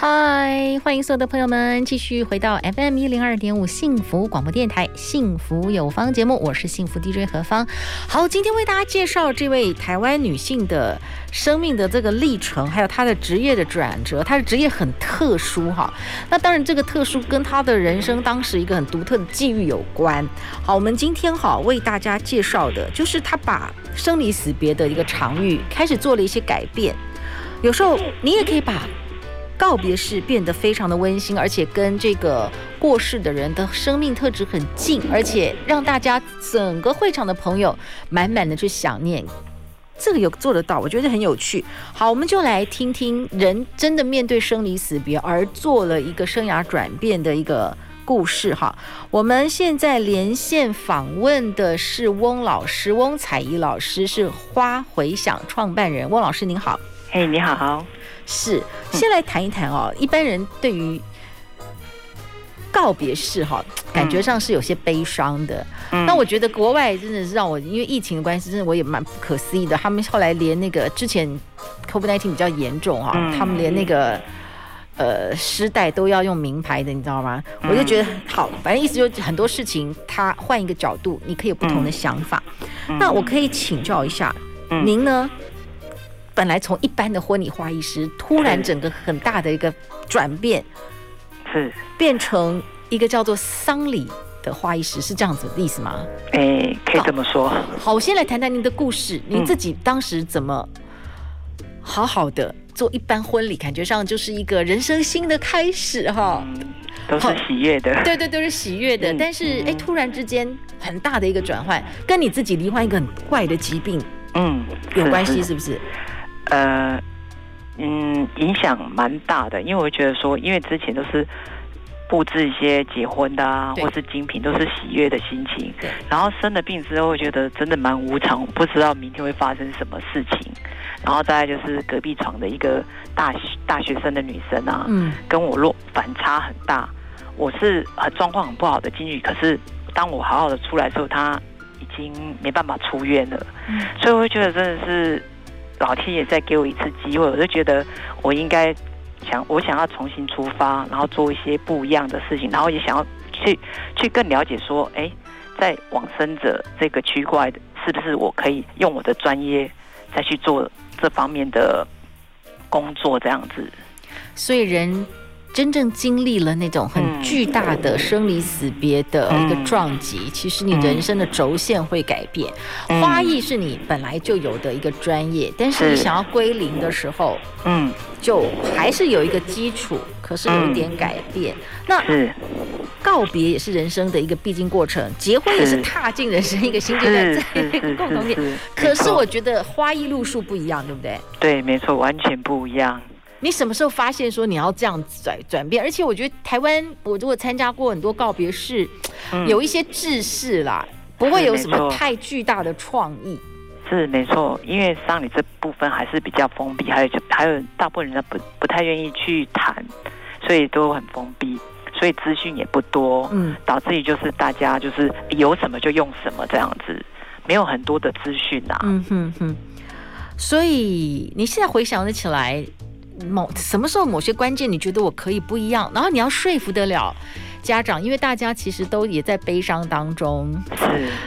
嗨，欢迎所有的朋友们继续回到 FM102.5 幸福广播电台幸福有方节目，我是幸福 DJ 何方。好，今天为大家介绍这位台湾女性的生命的这个历程，还有她的职业的转折。她的职业很特殊哈，那当然这个特殊跟她的人生当时一个很独特的际遇有关。好，我们今天好为大家介绍的就是她把生离死别的一个场域开始做了一些改变。有时候你也可以把告别式变得非常的温馨，而且跟这个过世的人的生命特质很近，而且让大家整个会场的朋友满满的去想念，这个有做得到，我觉得很有趣。好，我们就来听听人真的面对生离死别而做了一个生涯转变的一个故事哈。我们现在连线访问的是翁老师，翁彩怡老师，是花回响创办人。翁老师您好。嘿、hey， 你好。是，先来谈一谈哦，一般人对于告别式哈，感觉上是有些悲伤的。那我觉得国外真的是让我，因为疫情的关系，真的我也蛮不可思议的。他们后来连那个之前 COVID-19 比较严重哈，他们连那个尸袋都要用名牌的，你知道吗？我就觉得好，反正意思就是很多事情，他换一个角度，你可以有不同的想法。那我可以请教一下您呢？本来从一般的婚礼花艺师，突然整个很大的一个转变，是变成一个叫做丧礼的花艺师，是这样子的意思吗？可以这么说。好，我先来谈谈您的故事，您自己当时怎么好好的做一般婚礼，感觉上就是一个人生新的开始哈，都是喜悦的，对对，都是喜悦的。但是突然之间很大的一个转换，跟你自己罹患一个很怪的疾病，有关系是不是？影响蛮大的，因为我觉得说，因为之前都是布置一些结婚的啊，或是精品，都是喜悦的心情。然后生了病之后，觉得真的蛮无常，不知道明天会发生什么事情。然后再来就是隔壁床的一个大学生的女生啊，跟我反差很大。我是状况很不好的进去，可是当我好好的出来之后，她已经没办法出院了。所以我会觉得真的是。老天也再给我一次机会，我就觉得我应该想要重新出发，然后做一些不一样的事情，然后也想要去更了解说，在往生者这个区块，是不是我可以用我的专业再去做这方面的工作这样子。所以人真正经历了那种很巨大的生离死别的一个撞击，其实你人生的轴线会改变。花艺是你本来就有的一个专业，但是你想要归零的时候，就还是有一个基础，可是有一点改变。那告别也是人生的一个必经过程，结婚也是踏进人生一个新阶段，在共同点。可是我觉得花艺路数不一样，对不对？对，没错，完全不一样。你什么时候发现说你要这样转变？而且我觉得台湾，我如果参加过很多告别式，有一些制式啦，不会有什么太巨大的创意。是没错，因为丧礼这部分还是比较封闭，还有大部分人不太愿意去谈，所以都很封闭，所以资讯也不多，导致于就是大家就是有什么就用什么这样子，没有很多的资讯啊。所以你现在回想得起来。什么时候某些关键你觉得我可以不一样，然后你要说服得了家长，因为大家其实都也在悲伤当中。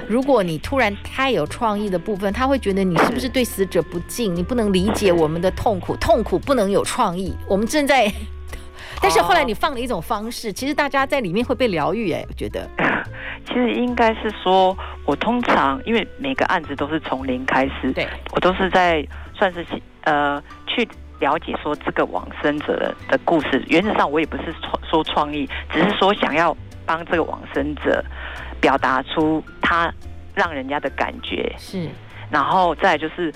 如果你突然太有创意的部分，他会觉得你是不是对死者不敬，你不能理解我们的痛苦，痛苦不能有创意，我们正在。但是后来你放了一种方式，其实大家在里面会被疗愈。我觉得其实应该是说，我通常因为每个案子都是从零开始，对，我都是在算是去了解说这个往生者的故事，原则上我也不是说创意，只是说想要帮这个往生者表达出他让人家的感觉，是，然后再来就是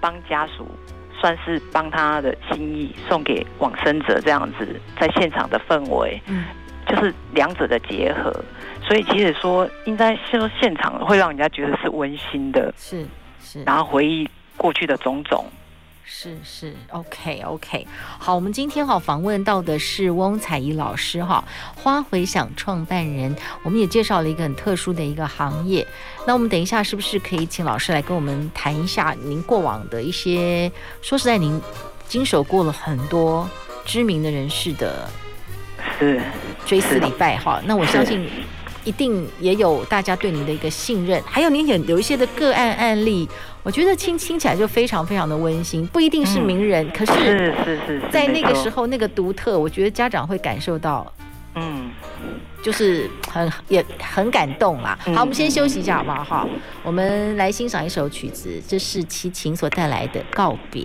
帮家属算是帮他的心意送给往生者，这样子在现场的氛围，就是两者的结合。所以其实说应该说现场会让人家觉得是温馨的，是，然后回忆过去的种种。是 OK 好，我们今天访问到的是翁彩怡老师花回响创办人，我们也介绍了一个很特殊的一个行业。那我们等一下是不是可以请老师来跟我们谈一下您过往的一些，说实在您经手过了很多知名的人士的追思礼拜那我相信一定也有大家对您的一个信任，还有您有一些的个案案例，我觉得听起来就非常非常的温馨，不一定是名人，可是在那个时候那个独特，我觉得家长会感受到，就是也很感动啦。好，我们先休息一下好不好？我们来欣赏一首曲子，这是齐秦所带来的《告别》。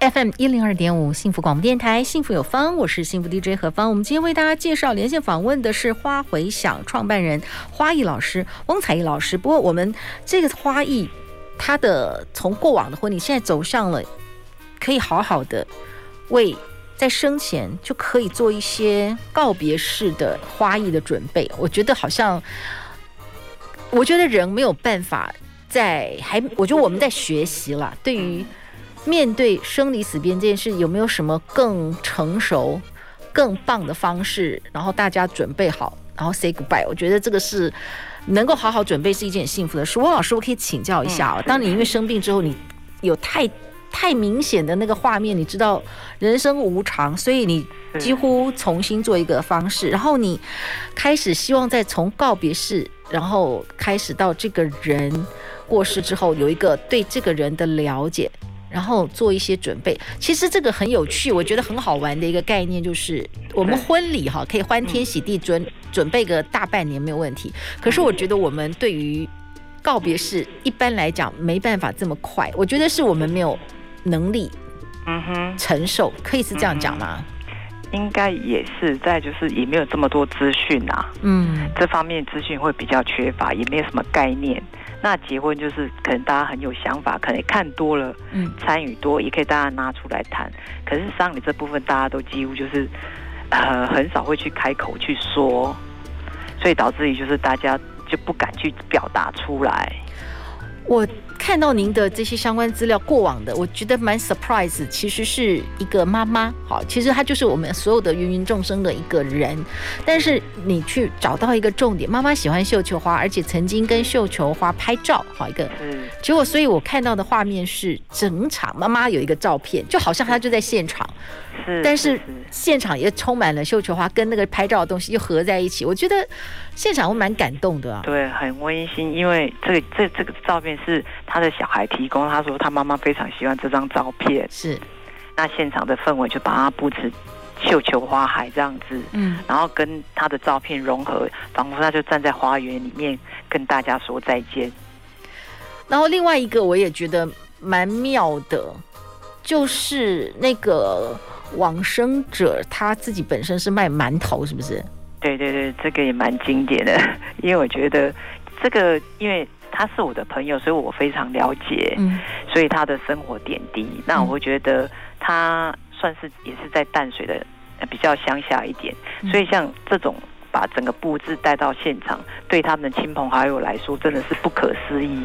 FM102.5 幸福广播电台，幸福有方，我是幸福 DJ 何方。我们今天为大家介绍连线访问的是花回响创办人花艺老师，翁彩怡老师。不过我们这个花艺，他的从过往的婚礼，现在走向了可以好好的为在生前就可以做一些告别式的花艺的准备。我觉得人没有办法我觉得我们在学习了，对于面对生离死别这件事，有没有什么更成熟更棒的方式，然后大家准备好，然后 say goodbye？ 我觉得这个是能够好好准备是一件很幸福的事。翁老师，我可以请教一下当你因为生病之后，你有太明显的那个画面，你知道人生无常，所以你几乎重新做一个方式，然后你开始希望再从告别式，然后开始到这个人过世之后有一个对这个人的了解，然后做一些准备。其实这个很有趣，我觉得很好玩的一个概念，就是我们婚礼可以欢天喜地准备个大半年没有问题，可是我觉得我们对于告别式一般来讲没办法这么快，我觉得是我们没有能力承受，可以是这样讲吗？应该也是，在就是也没有这么多资讯这方面资讯会比较缺乏，也没有什么概念。那结婚就是可能大家很有想法，可能看多了，参与多，也可以大家拿出来谈。可是丧礼这部分，大家都几乎就是很少会去开口去说，所以导致于就是大家就不敢去表达出来。我看到您的这些相关资料，过往的我觉得蛮 surprise， 其实是一个妈妈，其实她就是我们所有的芸芸众生的一个人，但是你去找到一个重点，妈妈喜欢绣球花，而且曾经跟绣球花拍照，一个结果，所以我看到的画面是整场妈妈有一个照片，就好像她就在现场，但是现场也充满了绣球花跟那个拍照的东西又合在一起，我觉得现场会蛮感动的对，很温馨。因为这个照片是他的小孩提供，他说他妈妈非常喜欢这张照片，那现场的氛围就把他布置绣球花海这样子，然后跟他的照片融合，仿佛他就站在花园里面跟大家说再见。然后另外一个我也觉得蛮妙的，就是那个往生者他自己本身是卖馒头，是不是？对，这个也蛮经典的，因为我觉得这个，因为他是我的朋友，所以我非常了解，所以他的生活点滴，那我觉得他算是也是在淡水的比较乡下一点，所以像这种把整个布置带到现场，对他们的亲朋好友来说真的是不可思议，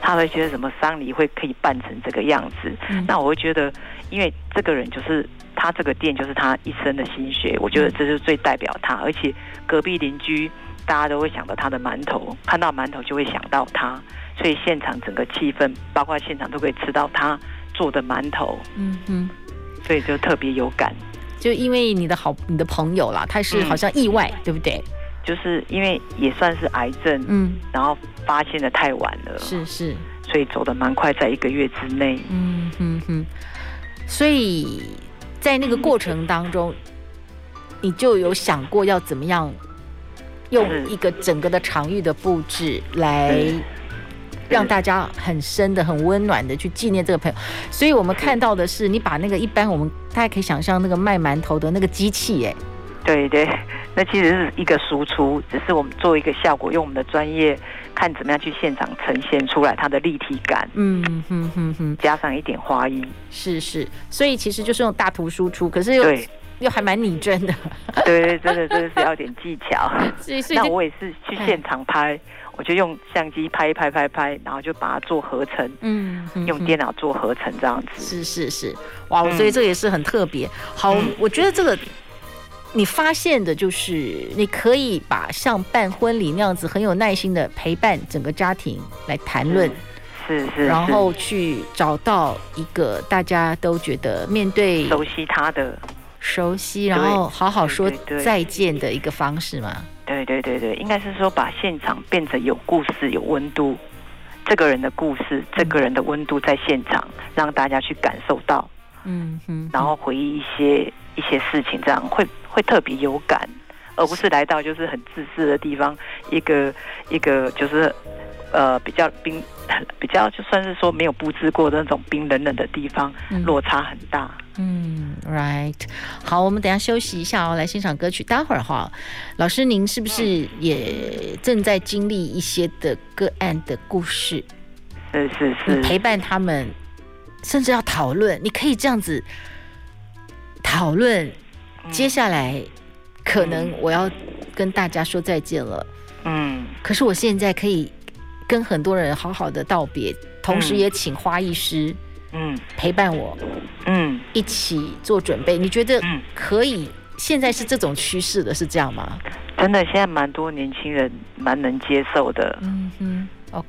他会觉得什么丧礼会可以办成这个样子，那我会觉得因为这个人就是他这个店就是他一生的心血，我觉得这是最代表他，而且隔壁邻居大家都会想到他的馒头，看到馒头就会想到他，所以现场整个气氛，包括现场都可以吃到他做的馒头，所以就特别有感。就因为你的朋友啦，他是好像意外，对不对？就是因为也算是癌症，然后发现的太晚了，是，所以走得蛮快，在1个月之内，所以在那个过程当中，你就有想过要怎么样？用一个整个的场域的布置来让大家很深的很温暖的去纪念这个朋友，所以我们看到的是你把那个一般我们大家可以想象那个卖馒头的那个机器，对，那其实是一个输出，只是我们做一个效果，用我们的专业看怎么样去现场呈现出来它的立体感，加上一点花艺，是，所以其实就是用大图输出，可是又还蛮拟真的，对，真的是要点技巧。那我也是去现场拍，我就用相机拍，然后就把它做合成，用电脑做合成这样子。是，哇，我所以这个也是很特别。好，我觉得这个你发现的就是，你可以把像办婚礼那样子很有耐心的陪伴整个家庭来谈论。是，然后去找到一个大家都觉得面对熟悉，然后好好说再见的一个方式嘛。对，应该是说把现场变成有故事、有温度，这个人的故事、这个人的温度在现场让大家去感受到，然后回忆一些事情，这样会特别有感，而不是来到就是很自私的地方，一个就是比较就算是说没有布置过的那种冰冷冷的地方，落差很大。Right， 好，我们等一下休息一下哦，来欣赏歌曲。待会儿哈，老师您是不是也正在经历一些的个案的故事？是，陪伴他们，甚至要讨论，你可以这样子讨论，接下来可能我要跟大家说再见了。可是我现在可以跟很多人好好的道别，同时也请花艺师陪伴我一起做准备。你觉得可以现在是这种趋势的，是这样吗？真的现在蛮多年轻人蛮能接受的，因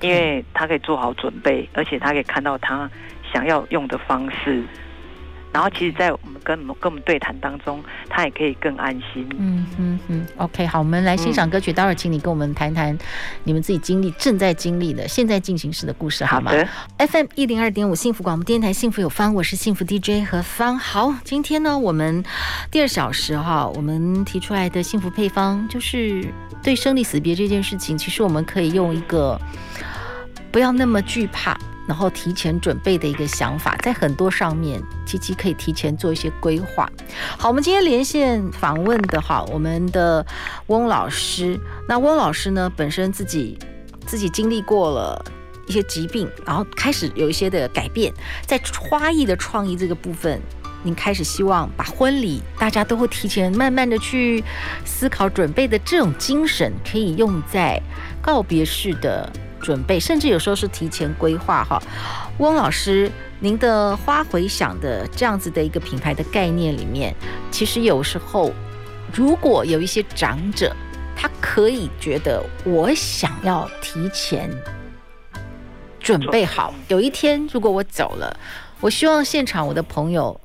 为他可以做好准备，而且他可以看到他想要用的方式，然后其实在我们跟我们对谈当中，他也可以更安心。OK， 好，我们来欣赏歌曲。待会儿请你跟我们谈谈你们自己正在经历的现在进行时的故事，好吗？ FM102.5 幸福广播电台，幸福有方，我是幸福 DJ 何方。好，今天呢，我们第二小时哈，我们提出来的幸福配方就是对生离死别这件事情，其实我们可以用一个不要那么惧怕，然后提前准备的一个想法，在很多上面其实可以提前做一些规划。好，我们今天连线访问的哈，我们的翁老师。那翁老师呢，本身自己经历过了一些疾病，然后开始有一些的改变，在花艺的创意这个部分，您开始希望把婚礼大家都会提前慢慢的去思考准备的这种精神，可以用在告别式的准备，甚至有时候是提前规划哈。翁老师，您的花回响的这样子的一个品牌的概念里面，其实有时候如果有一些长者，他可以觉得我想要提前准备好，有一天如果我走了，我希望现场我的朋友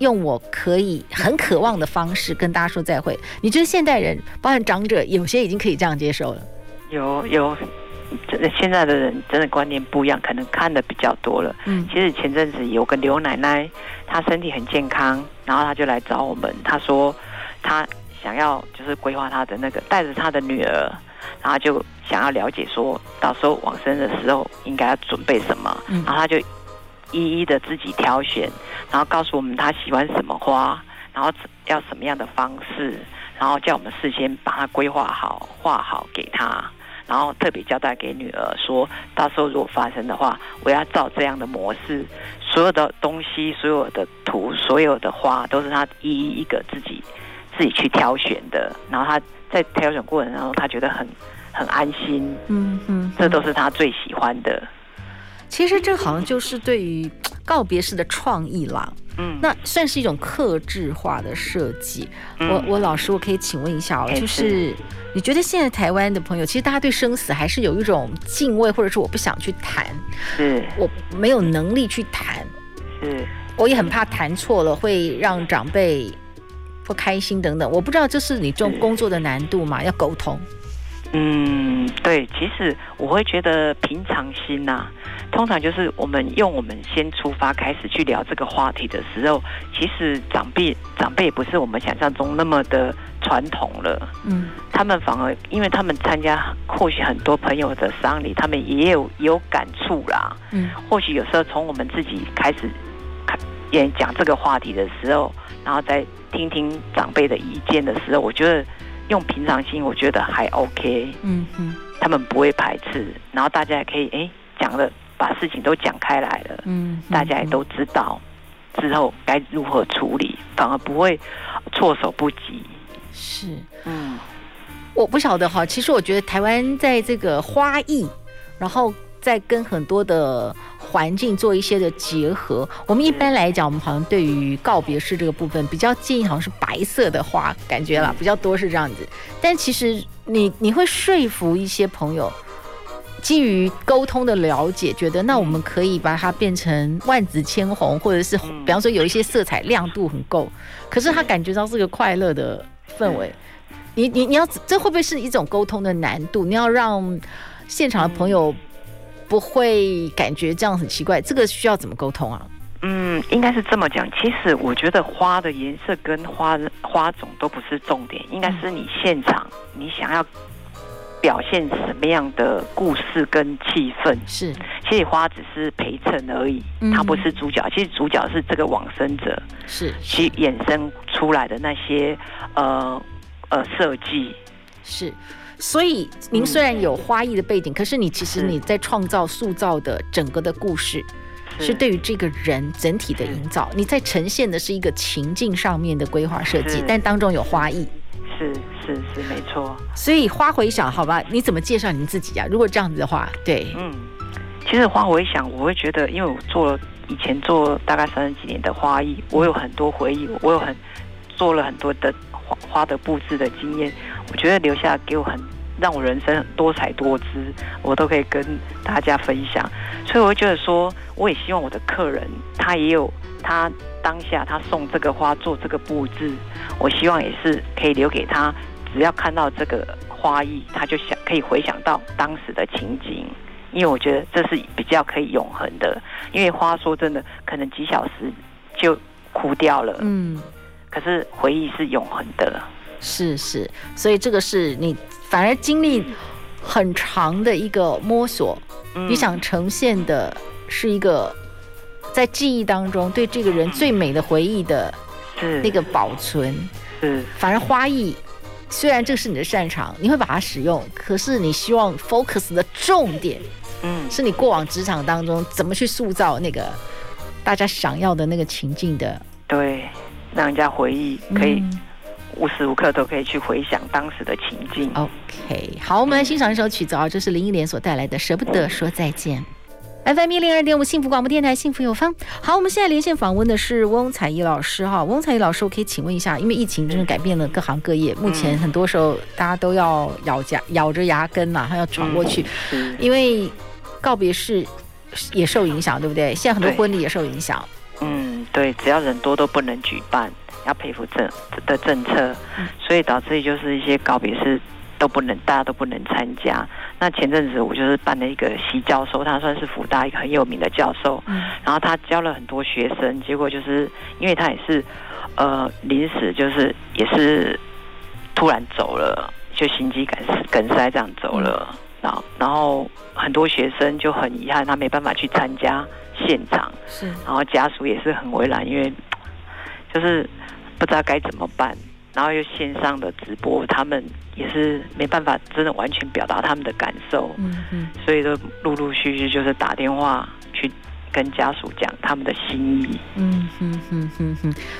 用我可以很渴望的方式跟大家说再会。你觉得现代人，包含长者，有些已经可以这样接受了？有。现在的人真的观念不一样，可能看的比较多了。其实前阵子有个刘奶奶，她身体很健康，然后她就来找我们，她说她想要就是规划她的那个，带着她的女儿，然后就想要了解说到时候往生的时候应该要准备什么，然后她就一一的自己挑选，然后告诉我们她喜欢什么花，然后要什么样的方式，然后叫我们事先把它规划好、画好给她。然后特别交代给女儿说，到时候如果发生的话，我要照这样的模式，所有的东西、所有的图、所有的花，都是她一个自己去挑选的。然后她在挑选过程当中，她觉得很安心，这都是她最喜欢的。其实这好像就是对于告别式的创意啦，那算是一种客制化的设计。我老师，我可以请问一下哦，就是你觉得现在台湾的朋友，其实大家对生死还是有一种敬畏，或者是我不想去谈，我没有能力去谈，我也很怕谈错了会让长辈不开心等等。我不知道这是你这种工作的难度嘛，要沟通。对，其实我会觉得平常心啊，通常就是我们用我们先出发开始去聊这个话题的时候，其实长辈也不是我们想象中那么的传统了。他们反而因为他们参加或许很多朋友的丧礼，他们也有感触啦。或许有时候从我们自己开始也讲这个话题的时候，然后再听听长辈的意见的时候，我觉得用平常心，我觉得还 OK。嗯嗯，他们不会排斥，然后大家也可以讲了，把事情都讲开来了。嗯，大家也都知道之后该如何处理，反而不会措手不及。是，嗯，我不晓得哈。其实我觉得台湾在这个花艺，然后再跟很多的环境做一些的结合。我们一般来讲，我们好像对于告别式这个部分比较建议，好像是白色的花，感觉啦比较多是这样子。但其实你会说服一些朋友，基于沟通的了解，觉得那我们可以把它变成万紫千红，或者是比方说有一些色彩亮度很够，可是他感觉到这个快乐的氛围。你要这会不会是一种沟通的难度？你要让现场的朋友不会感觉这样很奇怪，这个需要怎么沟通啊？嗯，应该是这么讲。其实我觉得花的颜色跟花种都不是重点，应该是你现场你想要表现什么样的故事跟气氛。是，其实花只是陪衬而已，它不是主角。其实主角是这个往生者是去衍生出来的那些设计是。所以您虽然有花艺的背景，可是你其实你在创造塑造的整个的故事是对于这个人整体的营造，你在呈现的是一个情境上面的规划设计，但当中有花艺。是没错。所以花回想，好吧，你怎么介绍你自己啊？如果这样子的话，对，嗯，其实花回想，我会觉得，因为我以前做大概30几年的花艺，我有很多回忆，我有做了很多的花的布置的经验，我觉得留下给我让我人生多彩多姿，我都可以跟大家分享。所以我觉得说，我也希望我的客人他也有他当下他送这个花做这个布置，我希望也是可以留给他，只要看到这个花艺，他就可以回想到当时的情景。因为我觉得这是比较可以永恒的，因为花说真的可能几小时就枯掉了，嗯，可是回忆是永恒的。是，所以这个是你反而经历很长的一个摸索，你想呈现的是一个在记忆当中对这个人最美的回忆的那个保存。是，反而花艺虽然这是你的擅长，你会把它使用，可是你希望 focus 的重点，是你过往职场当中怎么去塑造那个大家想要的那个情境的，对，让人家回忆可以无时无刻都可以去回想当时的情境。 OK， 好，我们来欣赏一首曲子啊，这是林忆莲所带来的《舍不得说再见》。FM102.5 幸福广播电台，幸福有方。好，我们现在连线访问的是翁彩宜老师哈。翁彩宜老师，我可以请问一下，因为疫情真的改变了各行各业，目前很多时候大家都要咬着牙根嘛，还要闯过去，因为告别式也受影响，对不对？现在很多婚礼也受影响。嗯，对，只要人多都不能举办，要配合的政策，所以导致就是一些告别式大家都不能参加。那前阵子我就是办了一个习教授，他算是辅大一个很有名的教授，然后他教了很多学生，结果就是因为他也是临时就是也是突然走了，就心肌梗塞这样走了，然后很多学生就很遗憾他没办法去参加现场，是，然后家属也是很为难，因为就是不知道该怎么办，然后又线上的直播，他们也是没办法真的完全表达他们的感受，所以就陆续就是打电话去跟家属讲他们的心意，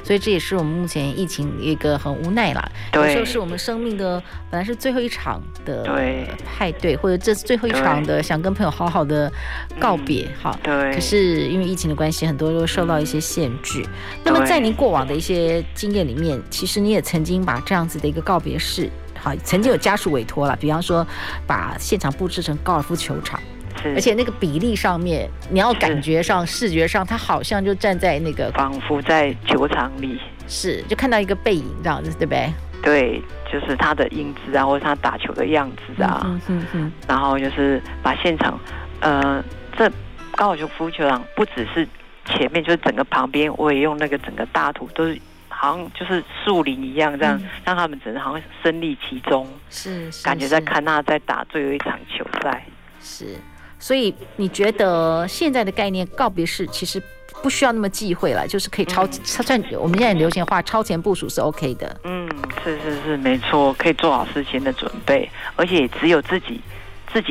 所以这也是我们目前疫情一个很无奈啦，有时候是我们生命的本来是最后一场的派对，或者这是最后一场的想跟朋友好好的告别，好，可是因为疫情的关系，很多都受到一些限制。那么在您过往的一些经验里面，其实你也曾经把这样子的一个告别式，好，曾经有家属委托了，比方说把现场布置成高尔夫球场。而且那个比例上面，你要感觉上视觉上他好像就站在那个仿佛在球场里，是，就看到一个背影这样子，对不对？对，就是他的影子啊，或者他打球的样子啊，然后就是把现场这高尔夫球场不只是前面，就是整个旁边我也用那个整个大图都是好像就是树林一样，这样让他们整个好像身临其中，是感觉在看他在打最后一场球赛。是，所以你觉得现在的概念告别式其实不需要那么忌讳了，就是可以超算我们现在流行的话，超前部署是 OK 的。嗯，是是是，没错，可以做好事前的准备，而且只有自己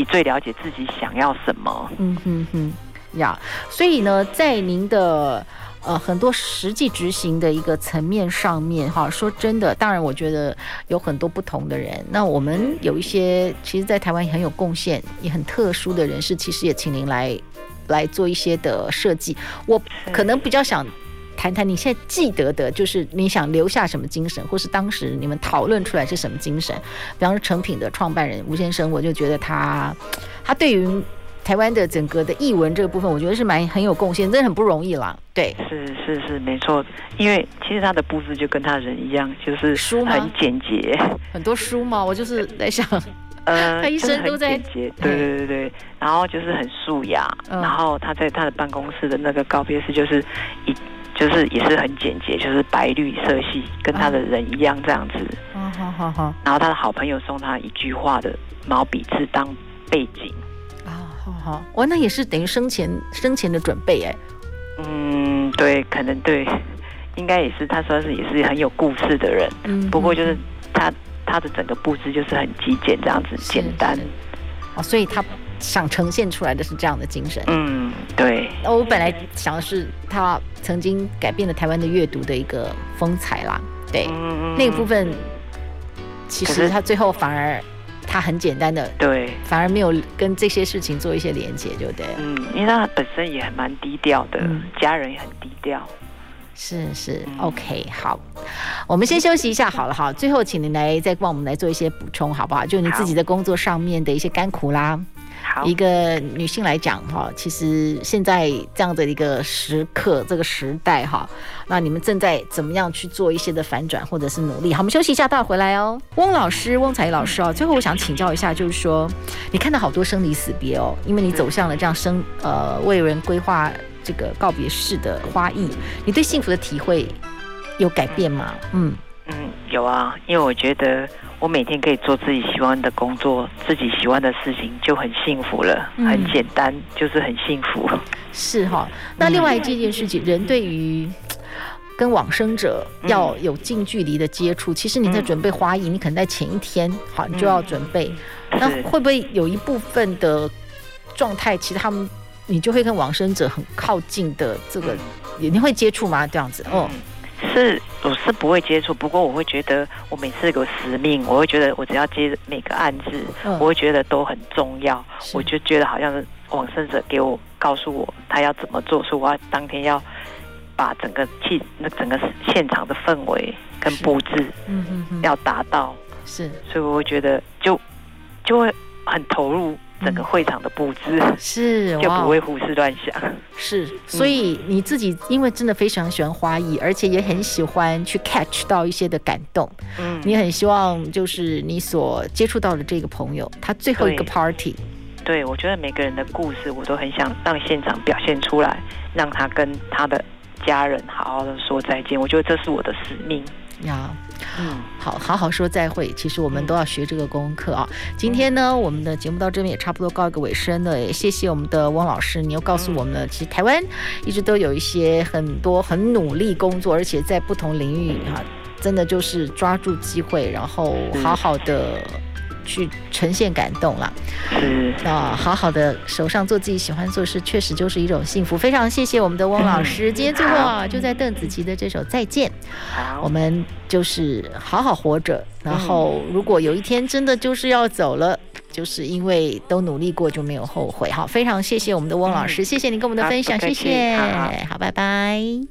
最了解自己想要什么。嗯哼哼，呀，所以呢，在您的很多实际执行的一个层面上面哈，说真的，当然我觉得有很多不同的人，那我们有一些其实在台湾也很有贡献也很特殊的人士，其实也请您来做一些的设计。我可能比较想谈谈你现在记得的，就是你想留下什么精神，或是当时你们讨论出来是什么精神。比方说诚品的创办人吴先生，我就觉得他对于台湾的整个的艺文这个部分，我觉得是很有贡献，真的很不容易啦。对，是是是，没错。因为其实他的布置就跟他人一样，就是很简洁，很多书嘛。我就是在想，他一生都在、就是、很简洁，对对对对。然后就是很素雅，然后他在他的办公室的那个告别式，就是也是很简洁，就是白绿色系，跟他的人一样这样子。嗯，好好好。然后他的好朋友送他一句话的毛笔字当背景。哦，哇，那也是等于生前的准备哎。嗯，对，可能对，应该也是他算是也是很有故事的人。嗯，不过就是他的整个布置就是很极简这样子，简单。哦，所以他想呈现出来的是这样的精神。嗯，对。我本来想的是他曾经改变了台湾的阅读的一个风采啦，对，那个部分其实他最后反而。他很简单的，对，反而没有跟这些事情做一些连结，就对了。嗯，因为他本身也蛮低调的，家人也很低调。是是 ，OK， 好，我们先休息一下好了哈。最后，请您再帮我们来做一些补充，好不好？就你自己的工作上面的一些甘苦啦。好，一个女性来讲哈，其实现在这样的一个时刻，这个时代哈，那你们正在怎么样去做一些的反转或者是努力？好，我们休息一下，待会回来哦。翁采怡老师哦，最后我想请教一下，就是说你看到好多生离死别哦，因为你走向了这样为人规划。这个告别式的花艺，你对幸福的体会有改变吗？有啊，因为我觉得我每天可以做自己喜欢的工作，自己喜欢的事情就很幸福了，很简单，就是很幸福。是哈、哦。那另外这件事情，人对于跟往生者要有近距离的接触，其实你在准备花艺，你可能在前一天好你就要准备，那会不会有一部分的状态，其实他们？你就会跟往生者很靠近的这个，你会接触吗？这样子哦，我是不会接触，不过我会觉得我每次有使命，我会觉得我只要接每个案子，我会觉得都很重要，我就觉得好像往生者给我告诉我他要怎么做，所以我要当天要把整个现场的氛围跟布置，要达到是，所以我会觉得就会很投入。整个会场的布置是就不会胡思乱想，是，所以你自己因为真的非常喜欢花艺，而且也很喜欢去 catch 到一些的感动，你很希望就是你所接触到的这个朋友，他最后一个 party， 对，我觉得每个人的故事我都很想让现场表现出来，让他跟他的家人好好的说再见，我觉得这是我的使命呀。好好说再会，其实我们都要学这个功课啊。今天呢，我们的节目到这边也差不多告一个尾声了，也谢谢我们的翁老师，你又告诉我们了，其实台湾一直都有一些很多很努力工作，而且在不同领域真的就是抓住机会，然后好好的去呈现感动啦。好好的手上做自己喜欢做事，确实就是一种幸福。非常谢谢我们的翁老师，今天最后就在邓紫棋的这首再见，我们就是好好活着，然后如果有一天真的就是要走了，就是因为都努力过就没有后悔。好，非常谢谢我们的翁老师，谢谢您跟我们的分享，谢谢，好，拜拜。